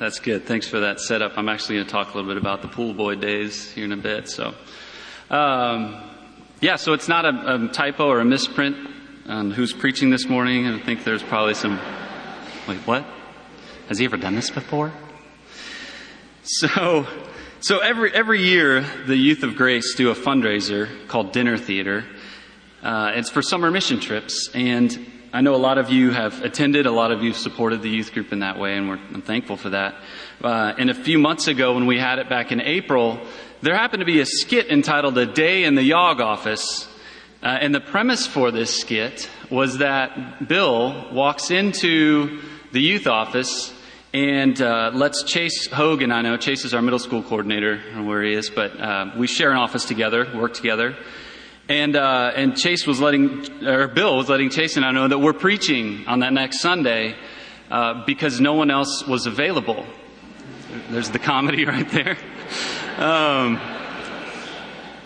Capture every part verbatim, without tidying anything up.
That's good. Thanks for that setup. I'm actually going to talk a little bit about the pool boy days here in a bit. So, um, yeah, so it's not a, a typo or a misprint on who's preaching this morning. I think there's probably some, like, what? Has he ever done this before? So, so every every year, the Youth of Grace do a fundraiser called Dinner Theater. Uh, it's for summer mission trips, and I know a lot of you have attended, a lot of you have supported the youth group in that way, and we're I'm thankful for that. Uh, and a few months ago, when we had it back in April, there happened to be a skit entitled A Day in the Y O G Office. Uh, and the premise for this skit was that Bill walks into the youth office and uh, lets Chase Hogan, I know, Chase is our middle school coordinator, I don't know where he is, but uh, we share an office together, work together. And uh, and Chase was letting, or Bill was letting Chase and I know that we're preaching on that next Sunday uh, because no one else was available. There's the comedy right there. Um,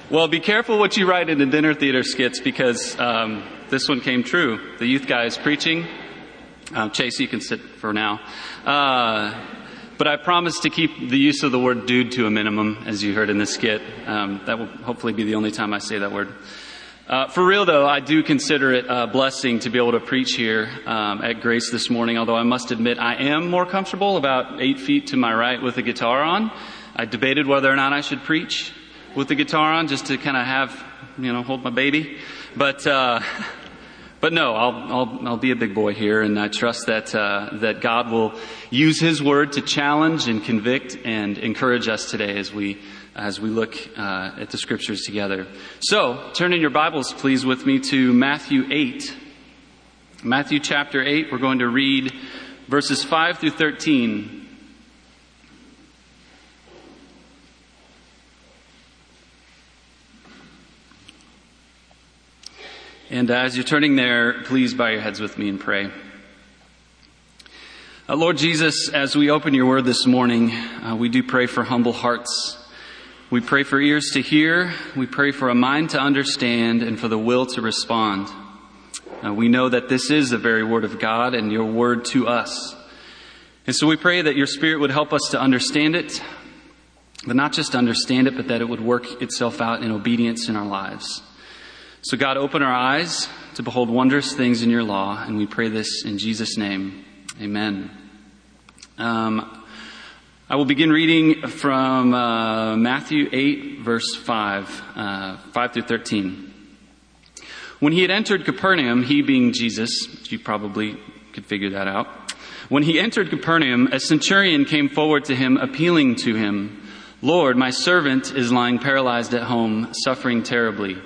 well, be careful what you write in the dinner theater skits because um, this one came true. The youth guy is preaching. Um, Chase, you can sit for now. Uh, But I promise to keep the use of the word dude to a minimum, as you heard in this skit. Um, that will hopefully be the only time I say that word. Uh, for real, though, I do consider it a blessing to be able to preach here um, at Grace this morning, although I must admit I am more comfortable about eight feet to my right with a guitar on. I debated whether or not I should preach with the guitar on just to kind of have, you know, hold my baby. But... Uh, But no, I'll, I'll I'll be a big boy here, and I trust that uh, that God will use His Word to challenge and convict and encourage us today as we as we look uh, at the Scriptures together. So, turn in your Bibles, please, with me to Matthew eight, Matthew chapter eight. We're going to read verses five through thirteen. And as you're turning there, please bow your heads with me and pray. Uh, Lord Jesus, as we open your word this morning, uh, we do pray for humble hearts. We pray for ears to hear. We pray for a mind to understand and for the will to respond. Uh, we know that this is the very word of God and your word to us. And so we pray that your Spirit would help us to understand it, but not just understand it, but that it would work itself out in obedience in our lives. So God, open our eyes to behold wondrous things in your law, and we pray this in Jesus' name. Amen. Um, I will begin reading from uh, Matthew eight, verse five, uh, five through thirteen. When he had entered Capernaum, he being Jesus, which you probably could figure that out. When he entered Capernaum, a centurion came forward to him, appealing to him, "Lord, my servant is lying paralyzed at home, suffering terribly."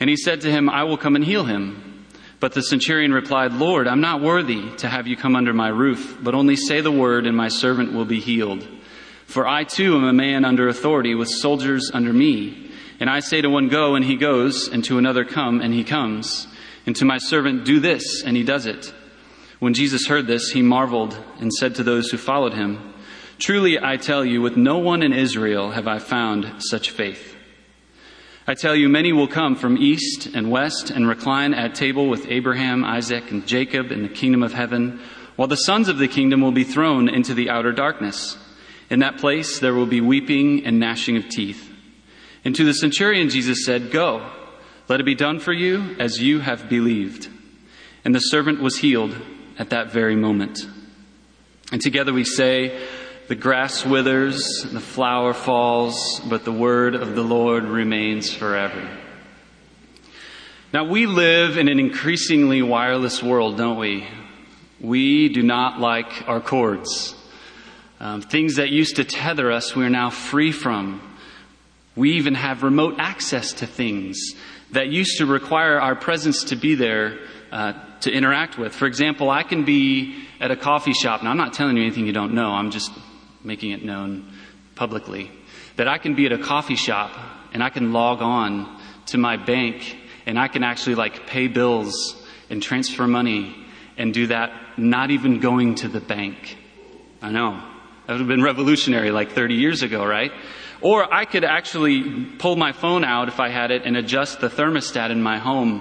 And he said to him, "I will come and heal him." But the centurion replied, "Lord, I'm not worthy to have you come under my roof, but only say the word and my servant will be healed. For I too am a man under authority with soldiers under me. And I say to one, go, and he goes, and to another, come, and he comes. And to my servant, do this, and he does it." When Jesus heard this, he marveled and said to those who followed him, "Truly I tell you, with no one in Israel have I found such faith. I tell you, many will come from east and west and recline at table with Abraham, Isaac, and Jacob in the kingdom of heaven, while the sons of the kingdom will be thrown into the outer darkness. In that place there will be weeping and gnashing of teeth." And to the centurion Jesus said, "Go, let it be done for you as you have believed." And the servant was healed at that very moment. And together we say, "The grass withers, the flower falls, but the word of the Lord remains forever." Now, we live in an increasingly wireless world, don't we? We do not like our cords. Um, things that used to tether us, we are now free from. We even have remote access to things that used to require our presence to be there uh, to interact with. For example, I can be at a coffee shop. Now, I'm not telling you anything you don't know. I'm just making it known publicly, that I can be at a coffee shop and I can log on to my bank and I can actually like pay bills and transfer money and do that, not even going to the bank. I know, that would have been revolutionary like thirty years ago, right? Or I could actually pull my phone out if I had it and adjust the thermostat in my home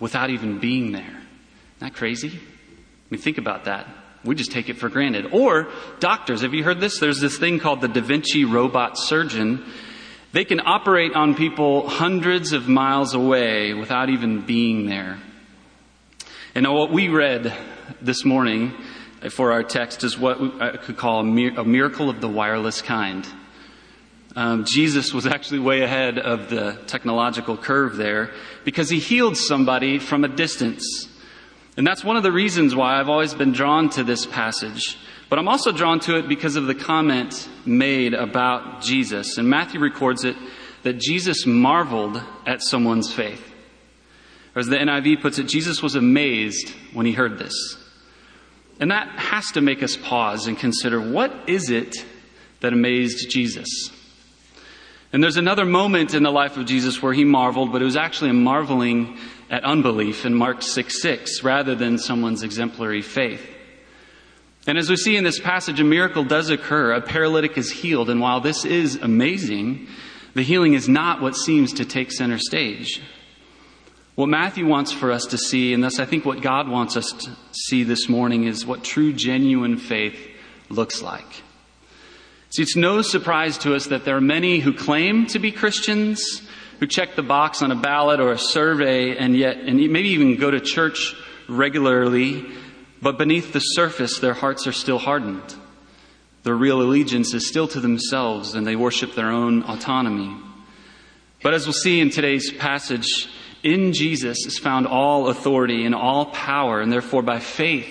without even being there. Isn't that crazy? I mean, think about that. We just take it for granted. Or doctors, have you heard this? There's this thing called the Da Vinci robot surgeon. They can operate on people hundreds of miles away without even being there. And what we read this morning for our text is what I could call a miracle of the wireless kind. Um, Jesus was actually way ahead of the technological curve there because he healed somebody from a distance. And that's one of the reasons why I've always been drawn to this passage. But I'm also drawn to it because of the comment made about Jesus. And Matthew records it that Jesus marveled at someone's faith. Or as the N I V puts it, Jesus was amazed when he heard this. And that has to make us pause and consider, what is it that amazed Jesus? And there's another moment in the life of Jesus where he marveled, but it was actually a marveling at unbelief in Mark six six rather than someone's exemplary faith. And as we see in this passage, a miracle does occur. A paralytic is healed. And while this is amazing, the healing is not what seems to take center stage. What Matthew wants for us to see, and thus I think what God wants us to see this morning, is what true, genuine faith looks like. See, it's no surprise to us that there are many who claim to be Christians, who check the box on a ballot or a survey, and yet, and maybe even go to church regularly, but beneath the surface, their hearts are still hardened. Their real allegiance is still to themselves, and they worship their own autonomy. But as we'll see in today's passage, in Jesus is found all authority and all power, and therefore by faith,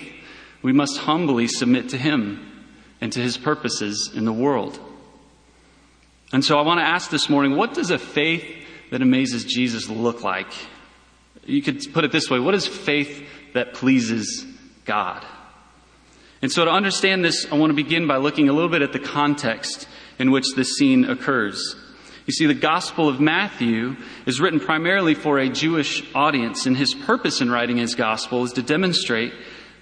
we must humbly submit to him and to his purposes in the world. And so I want to ask this morning, what does a faith that amazes Jesus look like? You could put it this way, what is faith that pleases God? And so to understand this, I want to begin by looking a little bit at the context in which this scene occurs. You see, the Gospel of Matthew is written primarily for a Jewish audience, and his purpose in writing his Gospel is to demonstrate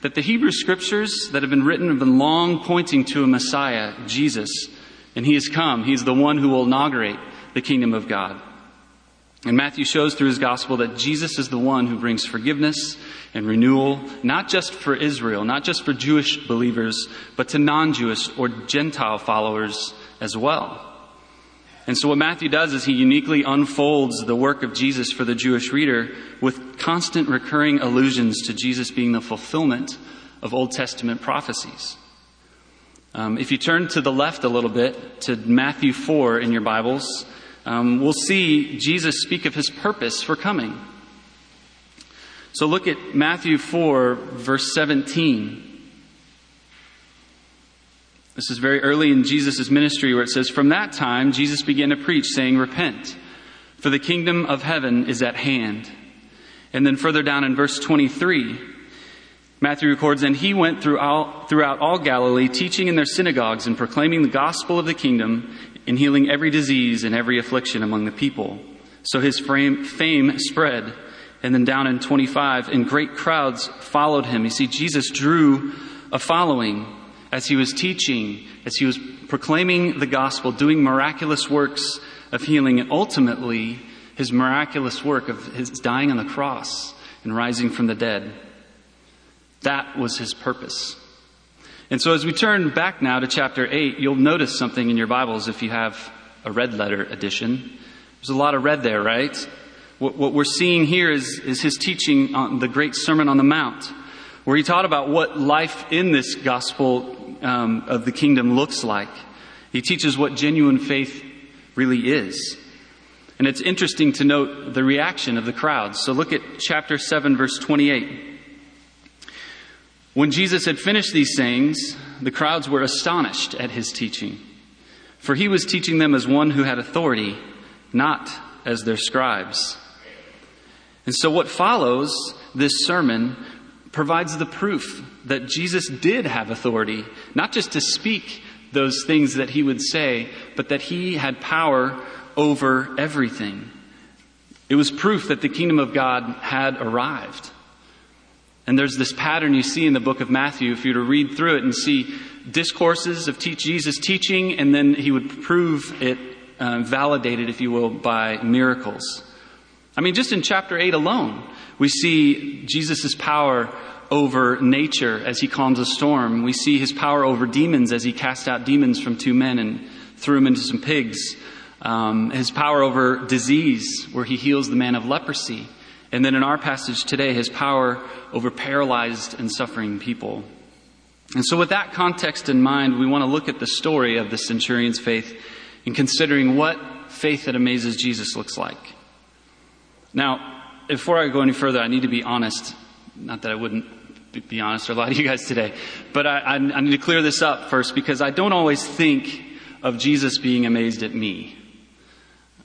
that the Hebrew Scriptures that have been written have been long pointing to a Messiah, Jesus, and he has come. He's the one who will inaugurate the kingdom of God. And Matthew shows through his Gospel that Jesus is the one who brings forgiveness and renewal, not just for Israel, not just for Jewish believers, but to non-Jewish or Gentile followers as well. And so what Matthew does is he uniquely unfolds the work of Jesus for the Jewish reader with constant recurring allusions to Jesus being the fulfillment of Old Testament prophecies. Um, if you turn to the left a little bit to Matthew four in your Bibles, um, we'll see Jesus speak of his purpose for coming. So look at Matthew four, verse seventeen. This is very early in Jesus' ministry where it says, "From that time, Jesus began to preach, saying, 'Repent, for the kingdom of heaven is at hand.'" And then further down in verse twenty-three, Matthew records, "And he went throughout, throughout all Galilee, teaching in their synagogues and proclaiming the gospel of the kingdom and healing every disease and every affliction among the people. So his fame, fame spread." And then down in twenty-five, "And great crowds followed him." You see, Jesus drew a following as he was teaching, as he was proclaiming the gospel, doing miraculous works of healing, and ultimately his miraculous work of his dying on the cross and rising from the dead. That was his purpose. And so as we turn back now to chapter eight, you'll notice something in your Bibles if you have a red letter edition. There's a lot of red there, right? What, what we're seeing here is, is his teaching on the great Sermon on the Mount, where he taught about what life in this gospel um, of the kingdom looks like. He teaches what genuine faith really is. And it's interesting to note the reaction of the crowds. So look at chapter seven, verse twenty-eight. "When Jesus had finished these sayings, the crowds were astonished at his teaching, for he was teaching them as one who had authority, not as their scribes." And so what follows this sermon provides the proof that Jesus did have authority, not just to speak those things that he would say, but that he had power over everything. It was proof that the kingdom of God had arrived. And there's this pattern you see in the book of Matthew, if you were to read through it and see discourses of teach Jesus teaching, and then he would prove it, uh, validate it, if you will, by miracles. I mean, just in chapter eight alone, we see Jesus' power over nature as he calms a storm. We see his power over demons as he cast out demons from two men and threw them into some pigs. Um, his power over disease, where he heals the man of leprosy. And then in our passage today, his power over paralyzed and suffering people. And so with that context in mind, we want to look at the story of the centurion's faith and considering what faith that amazes Jesus looks like. Now, before I go any further, I need to be honest. Not that I wouldn't be honest or lie to you guys today, but I, I, I need to clear this up first, because I don't always think of Jesus being amazed at me.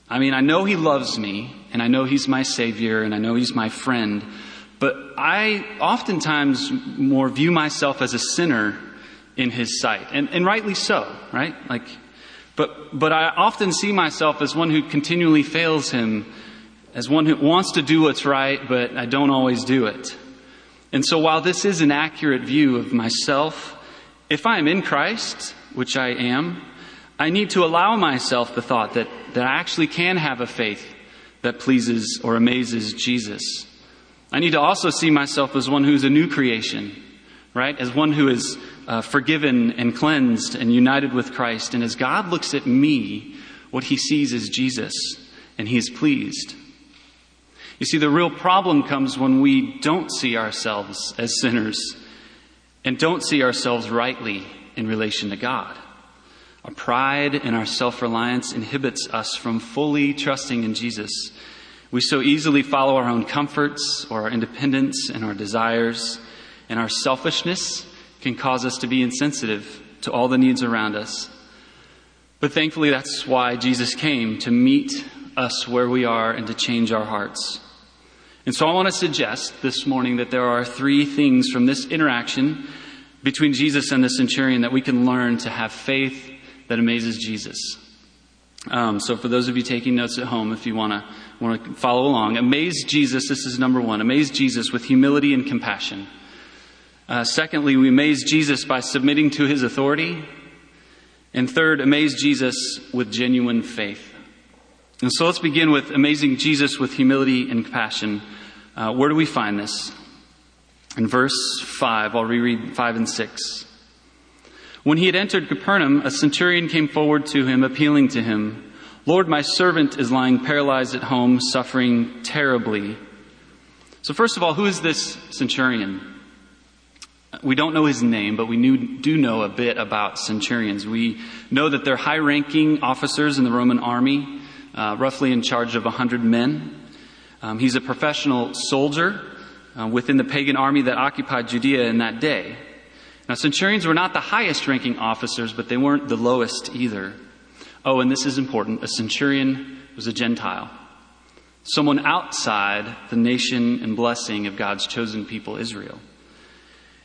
I mean, I know he loves me, and I know he's my Savior, and I know he's my friend, but I oftentimes more view myself as a sinner in his sight, and, and rightly so, right? Like, but but I often see myself as one who continually fails him, as one who wants to do what's right, but I don't always do it. And so while this is an accurate view of myself, if I am in Christ, which I am, I need to allow myself the thought that, that I actually can have a faith that pleases or amazes Jesus. I need to also see myself as one who's a new creation, right? As one who is uh, forgiven and cleansed and united with Christ. And as God looks at me, what he sees is Jesus, and he is pleased. You see, the real problem comes when we don't see ourselves as sinners and don't see ourselves rightly in relation to God. Our pride and our self-reliance inhibits us from fully trusting in Jesus. We so easily follow our own comforts or our independence and our desires, and our selfishness can cause us to be insensitive to all the needs around us. But thankfully, that's why Jesus came, to meet us where we are and to change our hearts. And so I want to suggest this morning that there are three things from this interaction between Jesus and the centurion that we can learn to have faith that amazes Jesus. Um, so for those of you taking notes at home, if you want to want to follow along, amaze Jesus, this is number one. Amaze Jesus with humility and compassion. Uh, secondly, we amaze Jesus by submitting to his authority. And third, amaze Jesus with genuine faith. And so let's begin with amazing Jesus with humility and compassion. Uh, where do we find this? In verse five, I'll reread five and six. When he had entered Capernaum, a centurion came forward to him, appealing to him, "Lord, my servant is lying paralyzed at home, suffering terribly." So first of all, who is this centurion? We don't know his name, but we knew, do know a bit about centurions. We know that they're high-ranking officers in the Roman army, uh, roughly in charge of one hundred men. Um, he's a professional soldier uh, within the pagan army that occupied Judea in that day. Now, centurions were not the highest-ranking officers, but they weren't the lowest either. Oh, and this is important. A centurion was a Gentile, someone outside the nation and blessing of God's chosen people, Israel.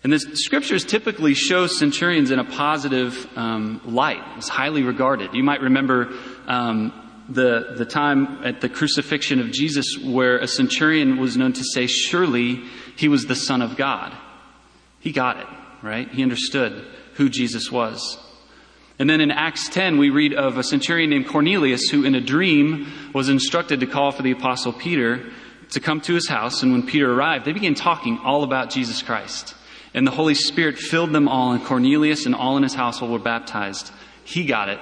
And the scriptures typically show centurions in a positive um, light. It's highly regarded. You might remember um, the, the time at the crucifixion of Jesus where a centurion was known to say, "Surely he was the Son of God." He got it. Right? He understood who Jesus was. And then in Acts ten, we read of a centurion named Cornelius, who in a dream was instructed to call for the apostle Peter to come to his house. And when Peter arrived, they began talking all about Jesus Christ. And the Holy Spirit filled them all, and Cornelius and all in his household were baptized. He got it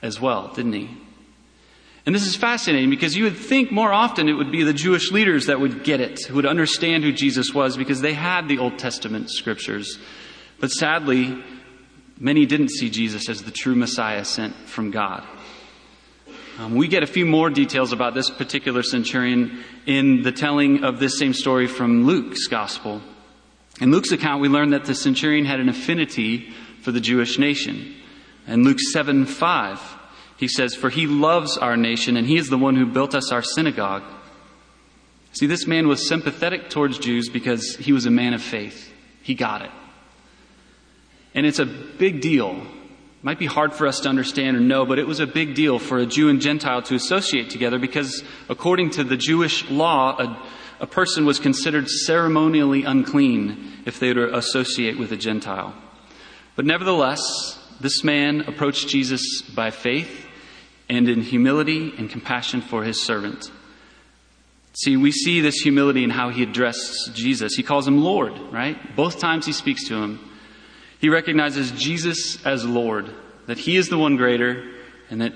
as well, didn't he? And this is fascinating, because you would think more often it would be the Jewish leaders that would get it, who would understand who Jesus was, because they had the Old Testament scriptures. But sadly, many didn't see Jesus as the true Messiah sent from God. Um, we get a few more details about this particular centurion in the telling of this same story from Luke's gospel. In Luke's account, we learn that the centurion had an affinity for the Jewish nation. In Luke seven five, he says, "For he loves our nation, and he is the one who built us our synagogue." See, this man was sympathetic towards Jews because he was a man of faith. He got it. And it's a big deal. It might be hard for us to understand or know, but it was a big deal for a Jew and Gentile to associate together, because according to the Jewish law, a, a person was considered ceremonially unclean if they were to associate with a Gentile. But nevertheless, this man approached Jesus by faith and in humility and compassion for his servant. See, we see this humility in how he addresses Jesus. He calls him Lord, right? Both times he speaks to him, he recognizes Jesus as Lord, that he is the one greater, and that,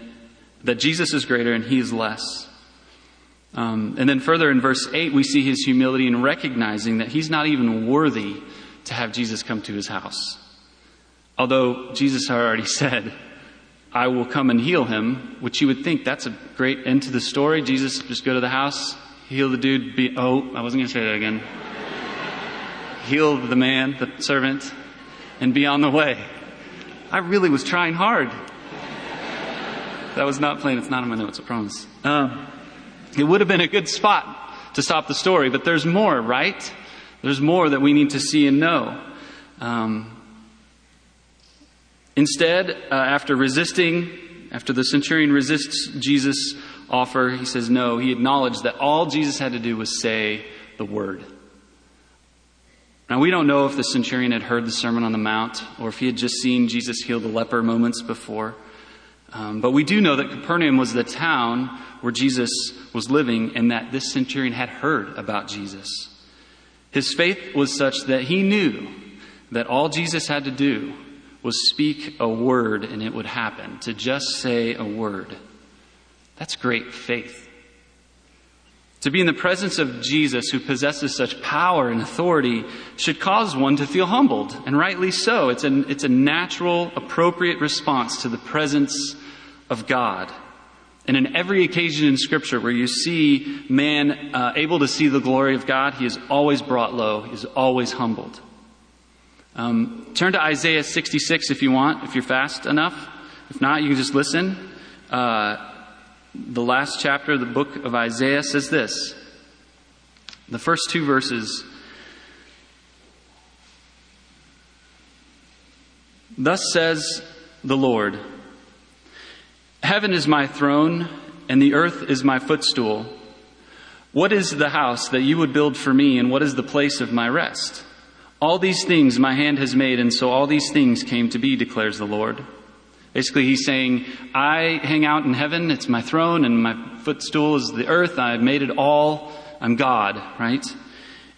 that Jesus is greater and he is less. Um, and then further in verse eight, we see his humility in recognizing that he's not even worthy to have Jesus come to his house. Although Jesus had already said, I will come and heal him, which you would think that's a great end to the story. Jesus, just go to the house, heal the dude, be, oh, I wasn't going to say that again. Heal the man, the servant, and be on the way. I really was trying hard. That was not plain. It's not in my notes, I promise. Um, it would have been a good spot to stop the story, but there's more, right? There's more that we need to see and know. Um, instead, uh, after resisting, after the centurion resists Jesus' offer, he says no. He acknowledged that all Jesus had to do was say the word. Now, we don't know if the centurion had heard the Sermon on the Mount or if he had just seen Jesus heal the leper moments before. Um, but we do know that Capernaum was the town where Jesus was living and that this centurion had heard about Jesus. His faith was such that he knew that all Jesus had to do was speak a word and it would happen, to just say a word. That's great faith. To be in the presence of Jesus, who possesses such power and authority, should cause one to feel humbled, and rightly so. It's a, it's a natural, appropriate response to the presence of God. And in every occasion in Scripture where you see man uh, able to see the glory of God, he is always brought low, he is always humbled. Um, turn to Isaiah sixty-six if you want, if you're fast enough. If not, you can just listen. Uh, the last chapter of the book of Isaiah says this. The first two verses. Thus says the Lord, heaven is my throne, and the earth is my footstool. What is the house that you would build for me, and what is the place of my rest? All these things my hand has made, and so all these things came to be, declares the Lord. Basically, he's saying, I hang out in heaven, it's my throne, and my footstool is the earth, I've made it all, I'm God, right?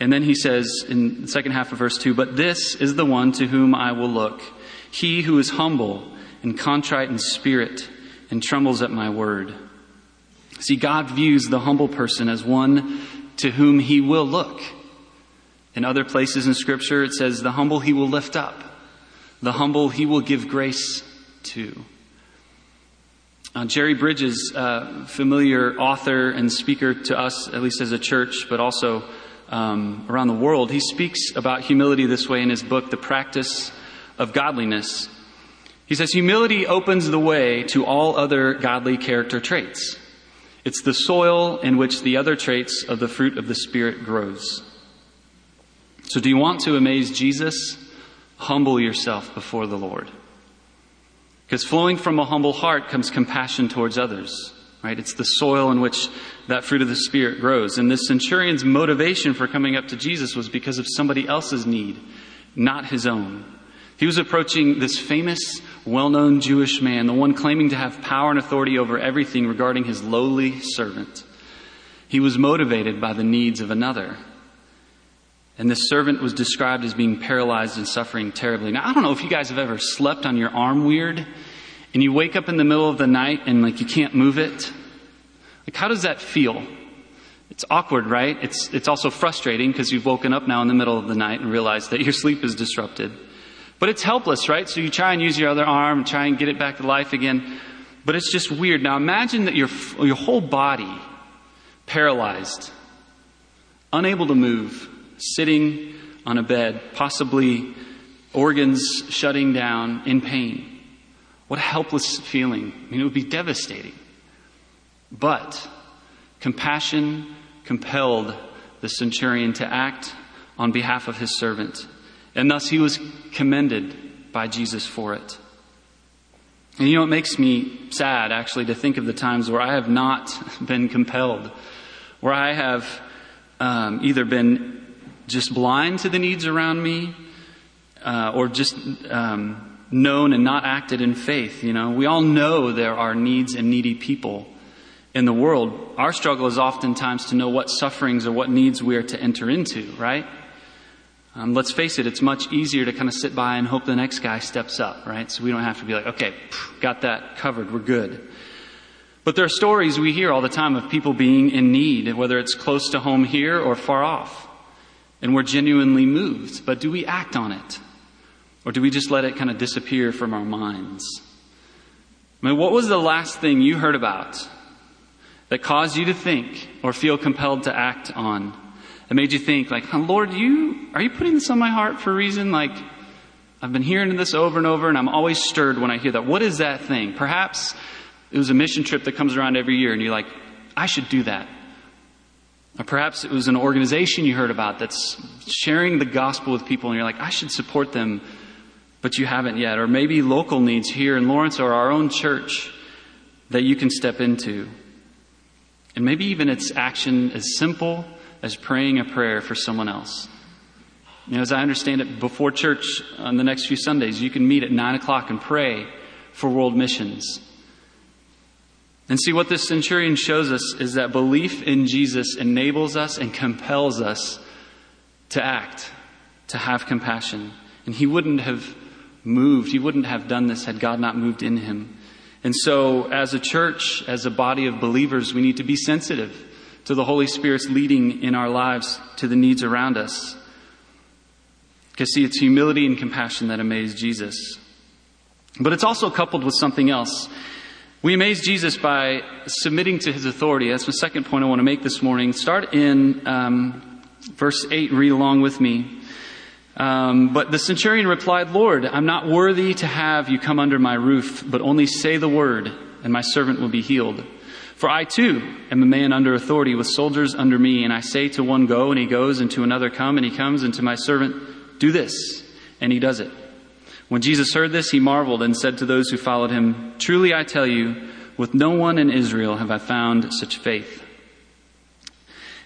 And then he says in the second half of verse two, but this is the one to whom I will look, he who is humble and contrite in spirit, and trembles at my word. See, God views the humble person as one to whom he will look. In other places in Scripture, it says, the humble he will lift up. The humble he will give grace to. Uh, Jerry Bridges, uh, familiar author and speaker to us, at least as a church, but also um, around the world, he speaks about humility this way in his book, The Practice of Godliness. He says, humility opens the way to all other godly character traits. It's the soil in which the other traits of the fruit of the Spirit grows. So do you want to amaze Jesus? Humble yourself before the Lord. Because flowing from a humble heart comes compassion towards others, right? It's the soil in which that fruit of the Spirit grows. And this centurion's motivation for coming up to Jesus was because of somebody else's need, not his own. He was approaching this famous, well-known Jewish man, the one claiming to have power and authority over everything regarding his lowly servant. He was motivated by the needs of another. And this servant was described as being paralyzed and suffering terribly. Now, I don't know if you guys have ever slept on your arm weird, and you wake up in the middle of the night and, like, you can't move it. Like, how does that feel? It's awkward, right? It's, it's also frustrating because you've woken up now in the middle of the night and realized that your sleep is disrupted. But it's helpless, right? So you try and use your other arm, try and get it back to life again. But it's just weird. Now imagine that your your whole body paralyzed, unable to move, sitting on a bed, possibly organs shutting down in pain. What a helpless feeling. I mean, it would be devastating. But compassion compelled the centurion to act on behalf of his servant. And thus he was commended by Jesus for it. And you know, it makes me sad, actually, to think of the times where I have not been compelled, where I have um, either been just blind to the needs around me uh, or just um, known and not acted in faith. You know, we all know there are needs and needy people. in the world, our struggle is oftentimes to know what sufferings or what needs we are to enter into, right? Um, let's face it, it's much easier to kind of sit by and hope the next guy steps up, right? So we don't have to be like, okay, got that covered, we're good. But there are stories we hear all the time of people being in need, whether it's close to home here or far off. And we're genuinely moved. But do we act on it? Or do we just let it kind of disappear from our minds? I mean, what was the last thing you heard about that caused you to think or feel compelled to act on? It made you think, like, oh, Lord, you are you putting this on my heart for a reason? Like, I've been hearing this over and over, and I'm always stirred when I hear that. What is that thing? Perhaps it was a mission trip that comes around every year, and you're like, I should do that. Or perhaps it was an organization you heard about that's sharing the gospel with people, and you're like, I should support them, but you haven't yet. Or maybe local needs here in Lawrence or our own church that you can step into. And maybe even it's action as simple as praying a prayer for someone else. You know, as I understand it, before church on the next few Sundays, you can meet at nine o'clock and pray for world missions. And see, what this centurion shows us is that belief in Jesus enables us and compels us to act, to have compassion. And he wouldn't have moved, he wouldn't have done this had God not moved in him. And so, as a church, as a body of believers, we need to be sensitive to the Holy Spirit's leading in our lives to the needs around us. Because see, it's humility and compassion that amaze Jesus. But it's also coupled with something else. We amaze Jesus by submitting to his authority. That's the second point I want to make this morning. Start in um, verse eight, read along with me. Um, but the centurion replied, Lord, I'm not worthy to have you come under my roof, but only say the word, and my servant will be healed. For I too am a man under authority with soldiers under me, and I say to one, go, and he goes, and to another, come, and he comes, and to my servant, do this, and he does it. When Jesus heard this, he marveled and said to those who followed him, truly I tell you, with no one in Israel have I found such faith.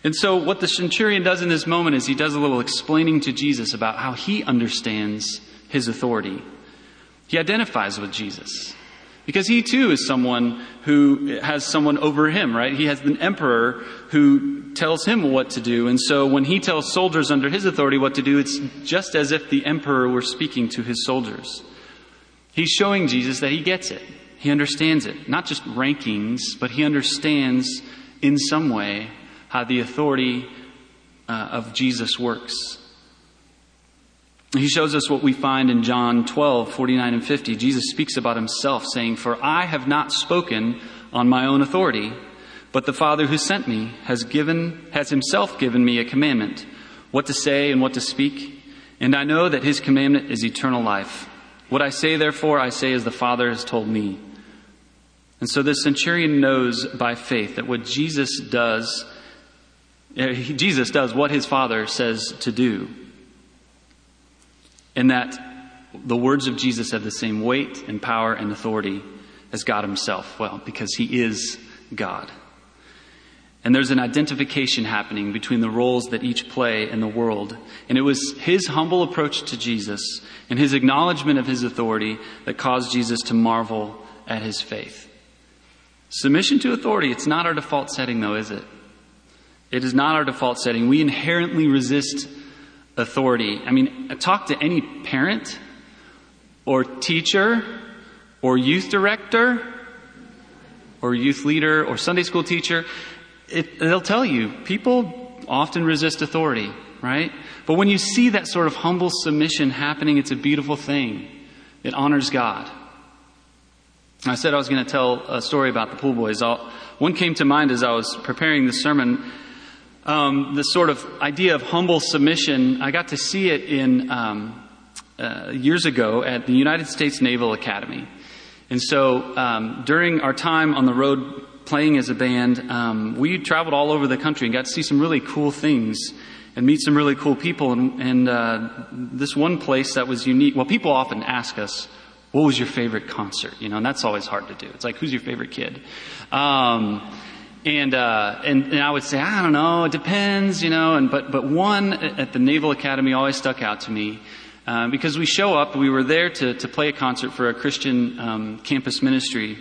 And so what the centurion does in this moment is he does a little explaining to Jesus about how he understands his authority. He identifies with Jesus. Because he too is someone who has someone over him, right? He has an emperor who tells him what to do. And so when he tells soldiers under his authority what to do, it's just as if the emperor were speaking to his soldiers. He's showing Jesus that he gets it. He understands it. Not just rankings, but he understands in some way how the authority uh, of Jesus works. He shows us what we find in John twelve, forty-nine and fifty. Jesus speaks about himself saying, for I have not spoken on my own authority, but the Father who sent me has given, has himself given me a commandment, what to say and what to speak. And I know that his commandment is eternal life. What I say, therefore, I say as the Father has told me. And so this centurion knows by faith that what Jesus does, Jesus does what his Father says to do. And that the words of Jesus have the same weight and power and authority as God himself. Well, because he is God. And there's an identification happening between the roles that each play in the world. And it was his humble approach to Jesus and his acknowledgement of his authority that caused Jesus to marvel at his faith. Submission to authority, it's not our default setting though, is it? It is not our default setting. We inherently resist authority. I mean, talk to any parent or teacher or youth director or youth leader or Sunday school teacher. It, they'll tell you people often resist authority, right? But when you see that sort of humble submission happening, it's a beautiful thing. It honors God. I said I was going to tell a story about the pool boys. I'll, one came to mind as I was preparing this sermon. Um, the sort of idea of humble submission, I got to see it in um, uh, years ago at the United States Naval Academy. And so um, during our time on the road playing as a band, um, we traveled all over the country and got to see some really cool things and meet some really cool people. And, and uh, this one place that was unique, well, people often ask us, what was your favorite concert? You know, and that's always hard to do. It's like, who's your favorite kid? Um And, uh, and, and I would say, I don't know, it depends, you know, and, but, but one at the Naval Academy always stuck out to me, um, because we show up, we were there to, to play a concert for a Christian, um, campus ministry.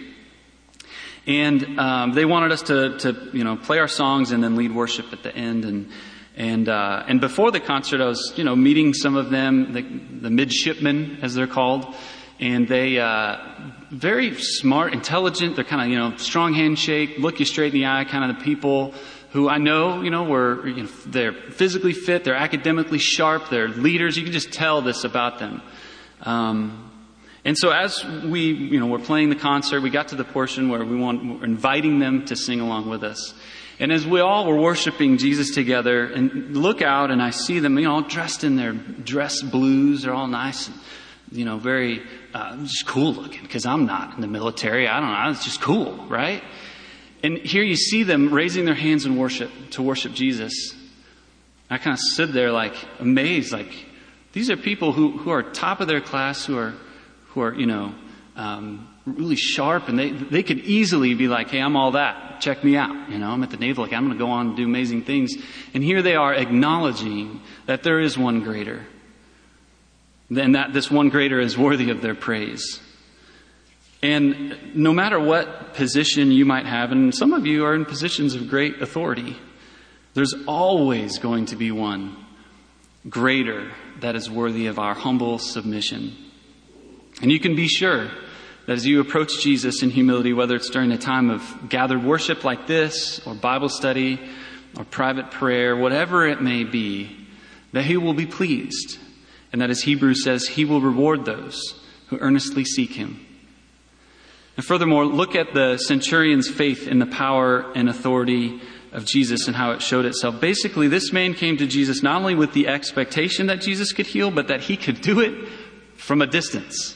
And um, they wanted us to, to, you know, play our songs and then lead worship at the end. And and uh, and before the concert, I was, you know, meeting some of them, the, the midshipmen, as they're called. And they, uh, very smart, intelligent. They're kind of, you know, strong handshake, look you straight in the eye, kind of the people who I know, you know, were, you know, they're physically fit, they're academically sharp, they're leaders. You can just tell this about them. Um, and so as we, you know, were playing the concert, we got to the portion where we want, were inviting them to sing along with us. And as we all were worshiping Jesus together, and look out, and I see them, you know, all dressed in their dress blues. They're all nice and, you know, very, uh, just cool looking, because I'm not in the military. I don't know. It's just cool, right? And here you see them raising their hands in worship to worship Jesus. I kind of stood there like amazed, like these are people who, who are top of their class, who are, who are, you know, um, really sharp, and they, they could easily be like, hey, I'm all that. Check me out. You know, I'm at the Naval Academy. I'm going to go on and do amazing things. And here they are acknowledging that there is one greater. Then that this one greater is worthy of their praise. And no matter what position you might have, and some of you are in positions of great authority, there's always going to be one greater that is worthy of our humble submission. And you can be sure that as you approach Jesus in humility, whether it's during a time of gathered worship like this, or Bible study, or private prayer, whatever it may be, that he will be pleased. And that, as Hebrews says, he will reward those who earnestly seek him. And furthermore, look at the centurion's faith in the power and authority of Jesus and how it showed itself. Basically, this man came to Jesus not only with the expectation that Jesus could heal, but that he could do it from a distance.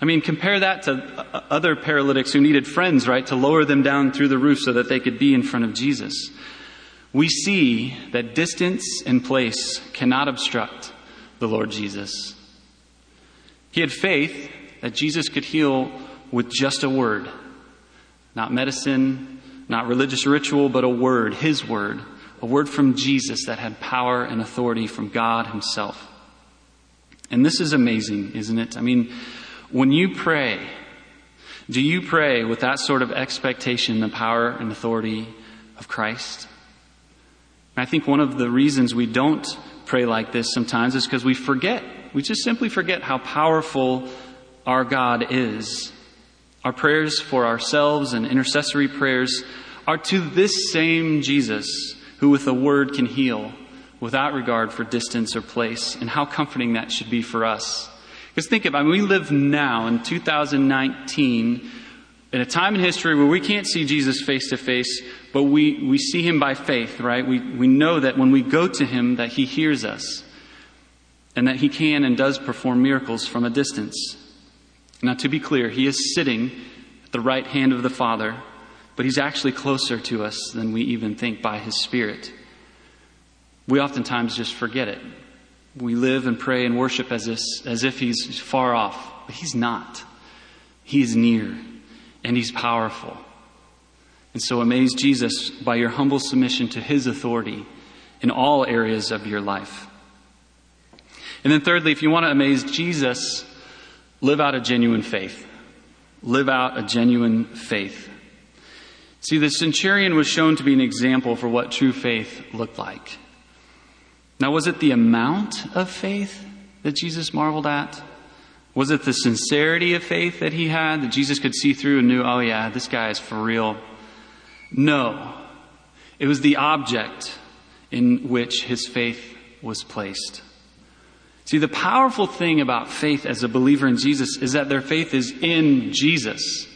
I mean, compare that to other paralytics who needed friends, right, to lower them down through the roof so that they could be in front of Jesus. We see that distance and place cannot obstruct the Lord Jesus. He had faith that Jesus could heal with just a word. Not medicine, not religious ritual, but a word, his word. A word from Jesus that had power and authority from God himself. And this is amazing, isn't it? I mean, when you pray, do you pray with that sort of expectation, the power and authority of Christ? And I think one of the reasons we don't pray like this sometimes is because we forget. We just simply forget how powerful our God is. Our prayers for ourselves and intercessory prayers are to this same Jesus who with a word can heal without regard for distance or place, and how comforting that should be for us. Because think about it, we live now in two thousand nineteen in a time in history where we can't see Jesus face to face, but we, we see him by faith, right? We, we know that when we go to him, that he hears us and that he can and does perform miracles from a distance. Now, to be clear, he is sitting at the right hand of the Father, but he's actually closer to us than we even think by his Spirit. We oftentimes just forget it. We live and pray and worship as if, as if he's far off, but he's not. He is near. And he's powerful. And so amaze Jesus by your humble submission to his authority in all areas of your life. And then thirdly, if you want to amaze Jesus, live out a genuine faith. Live out a genuine faith. See, the centurion was shown to be an example for what true faith looked like. Now, was it the amount of faith that Jesus marveled at? Was it the sincerity of faith that he had, that Jesus could see through and knew, oh yeah, this guy is for real? No. It was the object in which his faith was placed. See, the powerful thing about faith as a believer in Jesus is that their faith is in Jesus.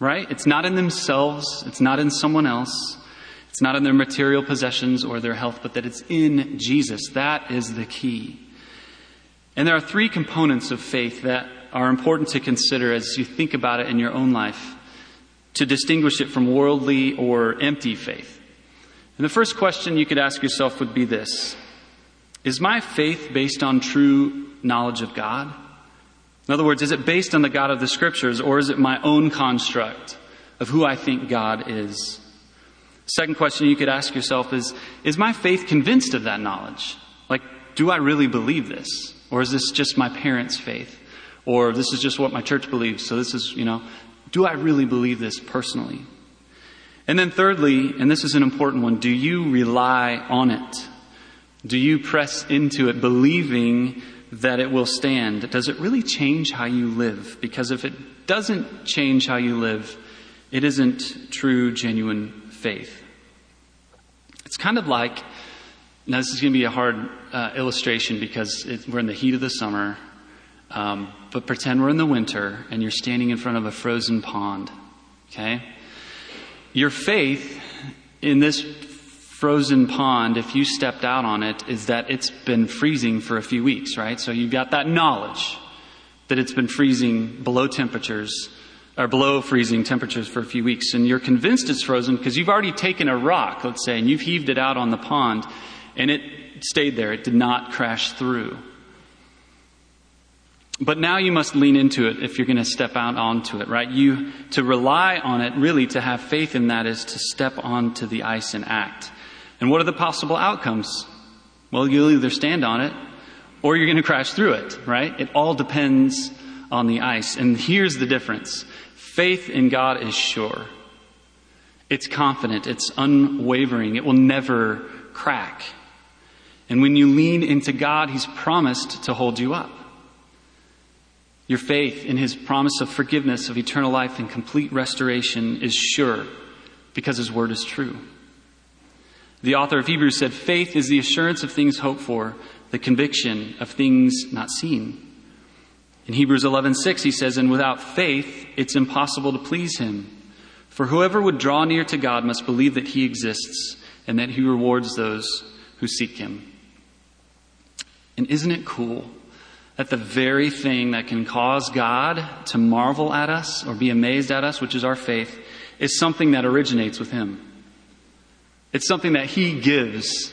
Right? It's not in themselves. It's not in someone else. It's not in their material possessions or their health, but that it's in Jesus. That is the key. And there are three components of faith that are important to consider as you think about it in your own life to distinguish it from worldly or empty faith. And the first question you could ask yourself would be this: is my faith based on true knowledge of God? In other words, is it based on the God of the Scriptures, or is it my own construct of who I think God is? Second question you could ask yourself is, is my faith convinced of that knowledge? Like, do I really believe this? Or is this just my parents' faith? Or this is just what my church believes, so this is, you know, Do I really believe this personally? And then thirdly, and this is an important one, do you rely on it? Do you press into it believing that it will stand? Does it really change how you live? Because if it doesn't change how you live, it isn't true, genuine faith. It's kind of like, now this is going to be a hard uh, illustration because it, we're in the heat of the summer, um, but pretend we're in the winter and you're standing in front of a frozen pond, okay? Your faith in this frozen pond, if you stepped out on it, is that it's been freezing for a few weeks, right? So you've got that knowledge that it's been freezing below temperatures or below freezing temperatures for a few weeks. And you're convinced it's frozen because you've already taken a rock, let's say, and you've heaved it out on the pond and it stayed there. It did not crash through. But now you must lean into it if you're going to step out onto it, right? You, to rely on it, really to have faith in that is to step onto the ice and act. And what are the possible outcomes? Well, you'll either stand on it or you're going to crash through it, right? It all depends on the ice. And here's the difference. Faith in God is sure. It's confident. It's unwavering. It will never crack. And when you lean into God, He's promised to hold you up. Your faith in His promise of forgiveness, of eternal life, and complete restoration is sure because His word is true. The author of Hebrews said, faith is the assurance of things hoped for, the conviction of things not seen. In Hebrews eleven six, he says, and without faith, it's impossible to please Him. For whoever would draw near to God must believe that He exists and that He rewards those who seek Him. And isn't it cool that the very thing that can cause God to marvel at us or be amazed at us, which is our faith, is something that originates with Him? It's something that He gives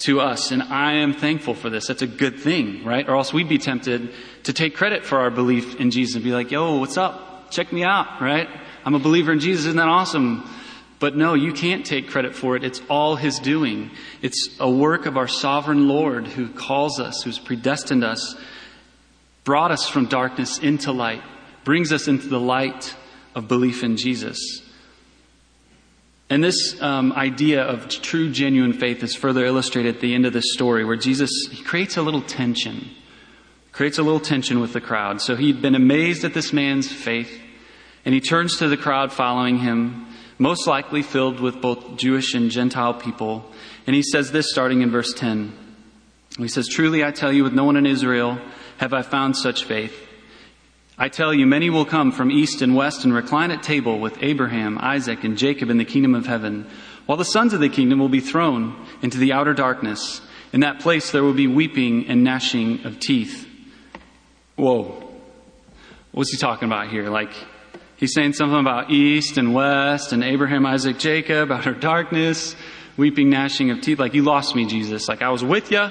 to us, and I am thankful for this. That's a good thing, right? Or else we'd be tempted to take credit for our belief in Jesus and be like, yo, what's up? Check me out, right? I'm a believer in Jesus. Isn't that awesome? But no, you can't take credit for it. It's all His doing. It's a work of our sovereign Lord who calls us, who's predestined us, brought us from darkness into light, brings us into the light of belief in Jesus. And this um, idea of true, genuine faith is further illustrated at the end of this story where Jesus he creates a little tension, creates a little tension with the crowd. So he'd been amazed at this man's faith, and he turns to the crowd following him, most likely filled with both Jewish and Gentile people. And he says this starting in verse ten. He says, truly, I tell you, with no one in Israel have I found such faith. I tell you, many will come from east and west and recline at table with Abraham, Isaac, and Jacob in the kingdom of heaven, while the sons of the kingdom will be thrown into the outer darkness. In that place there will be weeping and gnashing of teeth. Whoa. What's he talking about here? Like, he's saying something about east and west and Abraham, Isaac, Jacob, outer darkness, weeping, gnashing of teeth. Like, you lost me, Jesus. Like, I was with you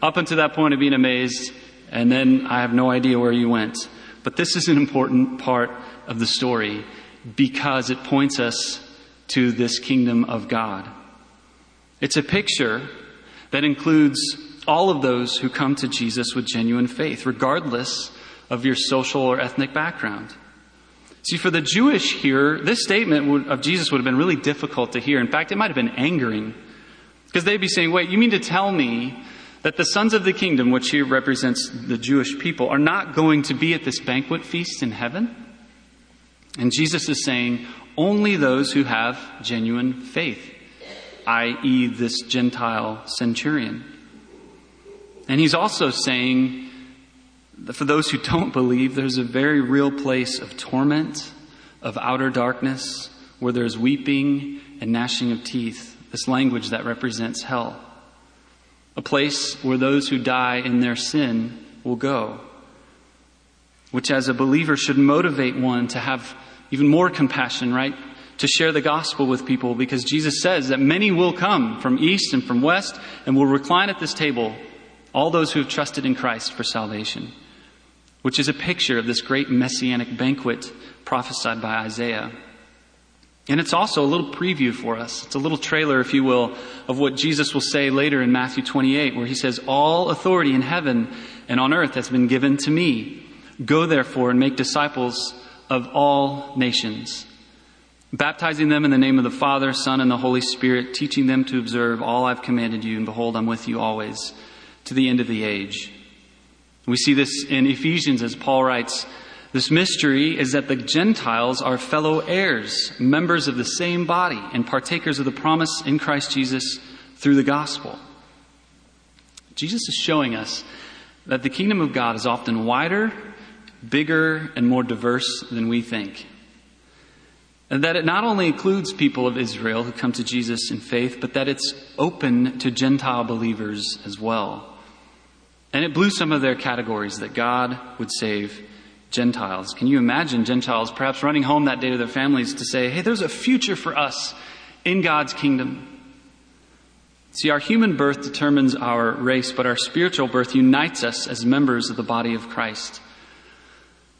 up until that point of being amazed, and then I have no idea where you went. But this is an important part of the story because it points us to this kingdom of God. It's a picture that includes all of those who come to Jesus with genuine faith, regardless of your social or ethnic background. See, for the Jewish hearer, this statement of Jesus would have been really difficult to hear. In fact, it might have been angering because they'd be saying, wait, you mean to tell me that the sons of the kingdom, which here represents the Jewish people, are not going to be at this banquet feast in heaven? And Jesus is saying, only those who have genuine faith, that is this Gentile centurion. And he's also saying that for those who don't believe, there's a very real place of torment, of outer darkness, where there's weeping and gnashing of teeth, this language that represents hell. A place where those who die in their sin will go, which as a believer should motivate one to have even more compassion, right? To share the gospel with people, because Jesus says that many will come from east and from west and will recline at this table, all those who have trusted in Christ for salvation, which is a picture of this great messianic banquet prophesied by Isaiah. And it's also a little preview for us. It's a little trailer, if you will, of what Jesus will say later in Matthew twenty-eight, where he says, all authority in heaven and on earth has been given to me. Go therefore and make disciples of all nations, baptizing them in the name of the Father, Son, and the Holy Spirit, teaching them to observe all I've commanded you, and behold, I'm with you always, to the end of the age. We see this in Ephesians as Paul writes, this mystery is that the Gentiles are fellow heirs, members of the same body, and partakers of the promise in Christ Jesus through the gospel. Jesus is showing us that the kingdom of God is often wider, bigger, and more diverse than we think. And that it not only includes people of Israel who come to Jesus in faith, but that it's open to Gentile believers as well. And it blew some of their categories that God would save Gentiles. Can you imagine Gentiles perhaps running home that day to their families to say, hey, there's a future for us in God's kingdom? See, our human birth determines our race, but our spiritual birth unites us as members of the body of Christ.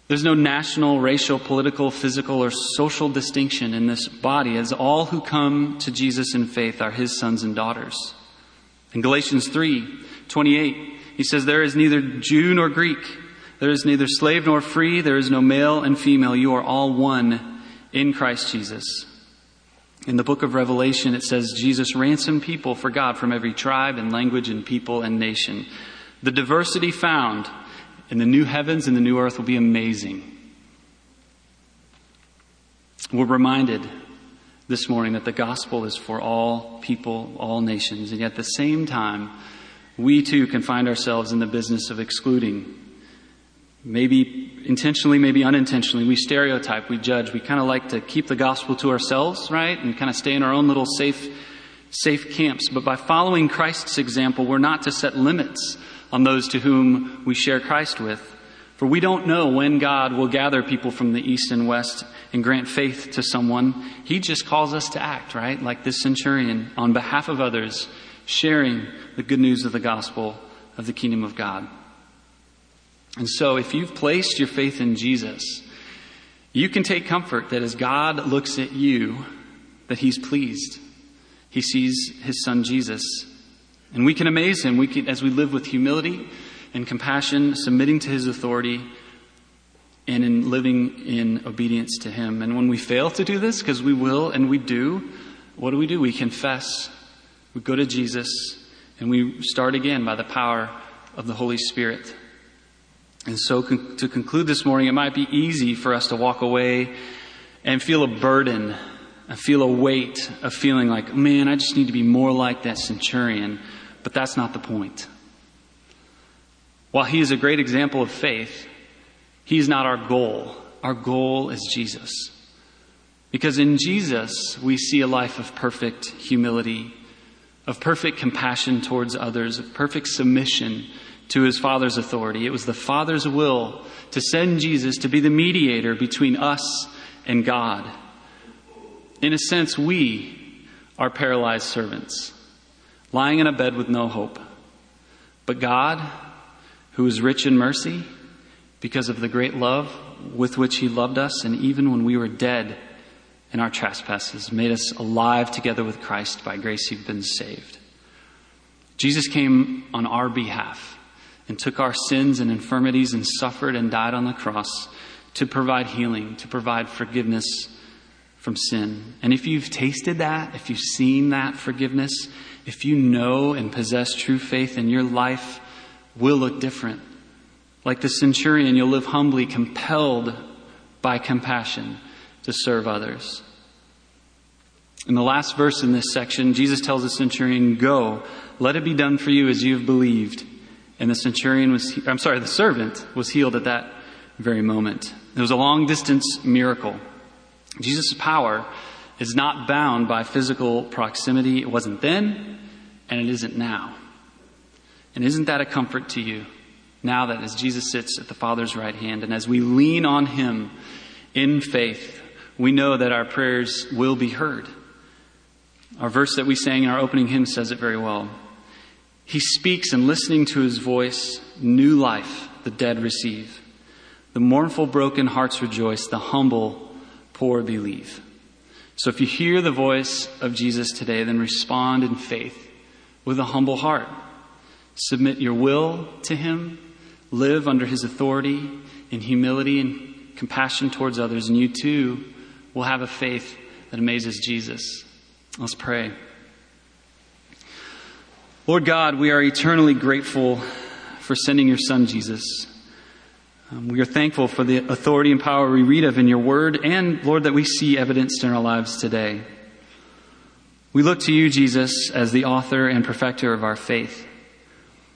There's no national, racial, political, physical, or social distinction in this body, as all who come to Jesus in faith are his sons and daughters. In Galatians three twenty-eight, he says, there is neither Jew nor Greek, there is neither slave nor free, there is no male and female, you are all one in Christ Jesus. In the book of Revelation, it says, Jesus ransomed people for God from every tribe and language and people and nation. The diversity found in the new heavens and the new earth will be amazing. We're reminded this morning that the gospel is for all people, all nations. And yet at the same time, we too can find ourselves in the business of excluding. Maybe intentionally, maybe unintentionally, we stereotype, we judge. We kind of like to keep the gospel to ourselves, right? And kind of stay in our own little safe, safe camps. But by following Christ's example, we're not to set limits on those to whom we share Christ with. For we don't know when God will gather people from the east and west and grant faith to someone. He just calls us to act, right? Like this centurion, on behalf of others, sharing the good news of the gospel of the kingdom of God. And so if you've placed your faith in Jesus, you can take comfort that as God looks at you, that he's pleased. He sees his son Jesus. And we can amaze him we can, as we live with humility and compassion, submitting to his authority and in living in obedience to him. And when we fail to do this, because we will and we do, what do we do? We confess, we go to Jesus, and we start again by the power of the Holy Spirit. And so con- to conclude this morning, it might be easy for us to walk away and feel a burden, I feel a weight of feeling like, man, I just need to be more like that centurion. But that's not the point. While he is a great example of faith, he is not our goal. Our goal is Jesus. Because in Jesus, we see a life of perfect humility, of perfect compassion towards others, of perfect submission to his Father's authority. It was the Father's will to send Jesus to be the mediator between us and God. In a sense, we are paralyzed servants, lying in a bed with no hope. But God, who is rich in mercy, because of the great love with which he loved us, and even when we were dead in our trespasses, made us alive together with Christ. By grace you've been saved. Jesus came on our behalf and took our sins and infirmities and suffered and died on the cross to provide healing, to provide forgiveness from sin. And if you've tasted that, if you've seen that forgiveness, if you know and possess true faith, in your life will look different. Like the centurion, you'll live humbly, compelled by compassion to serve others. In the last verse in this section, Jesus tells the centurion, go, let it be done for you as you have believed. And the centurion was, I'm sorry, the servant was healed at that very moment. It was a long distance miracle. Jesus' power is not bound by physical proximity. It wasn't then, and it isn't now. And isn't that a comfort to you now that as Jesus sits at the Father's right hand, and as we lean on him in faith, we know that our prayers will be heard. Our verse that we sang in our opening hymn says it very well. He speaks, and listening to his voice, new life the dead receive. The mournful broken hearts rejoice, the humble poor believe. So if you hear the voice of Jesus today, then respond in faith with a humble heart. Submit your will to him, live under his authority in humility and compassion towards others, and you too will have a faith that amazes Jesus. Let's pray. Lord God, we are eternally grateful for sending your Son, Jesus. Um, we are thankful for the authority and power we read of in your word, and, Lord, that we see evidenced in our lives today. We look to you, Jesus, as the author and perfecter of our faith.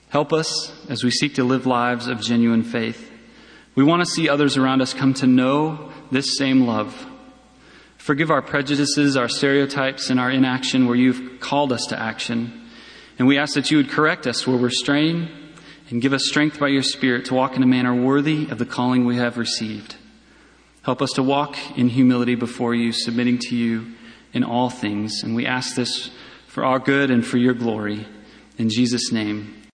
Help us as we seek to live lives of genuine faith. We want to see others around us come to know this same love. Forgive our prejudices, our stereotypes, and our inaction where you've called us to action. And we ask that you would correct us where we're straying and give us strength by your Spirit to walk in a manner worthy of the calling we have received. Help us to walk in humility before you, submitting to you in all things. And we ask this for our good and for your glory. In Jesus' name.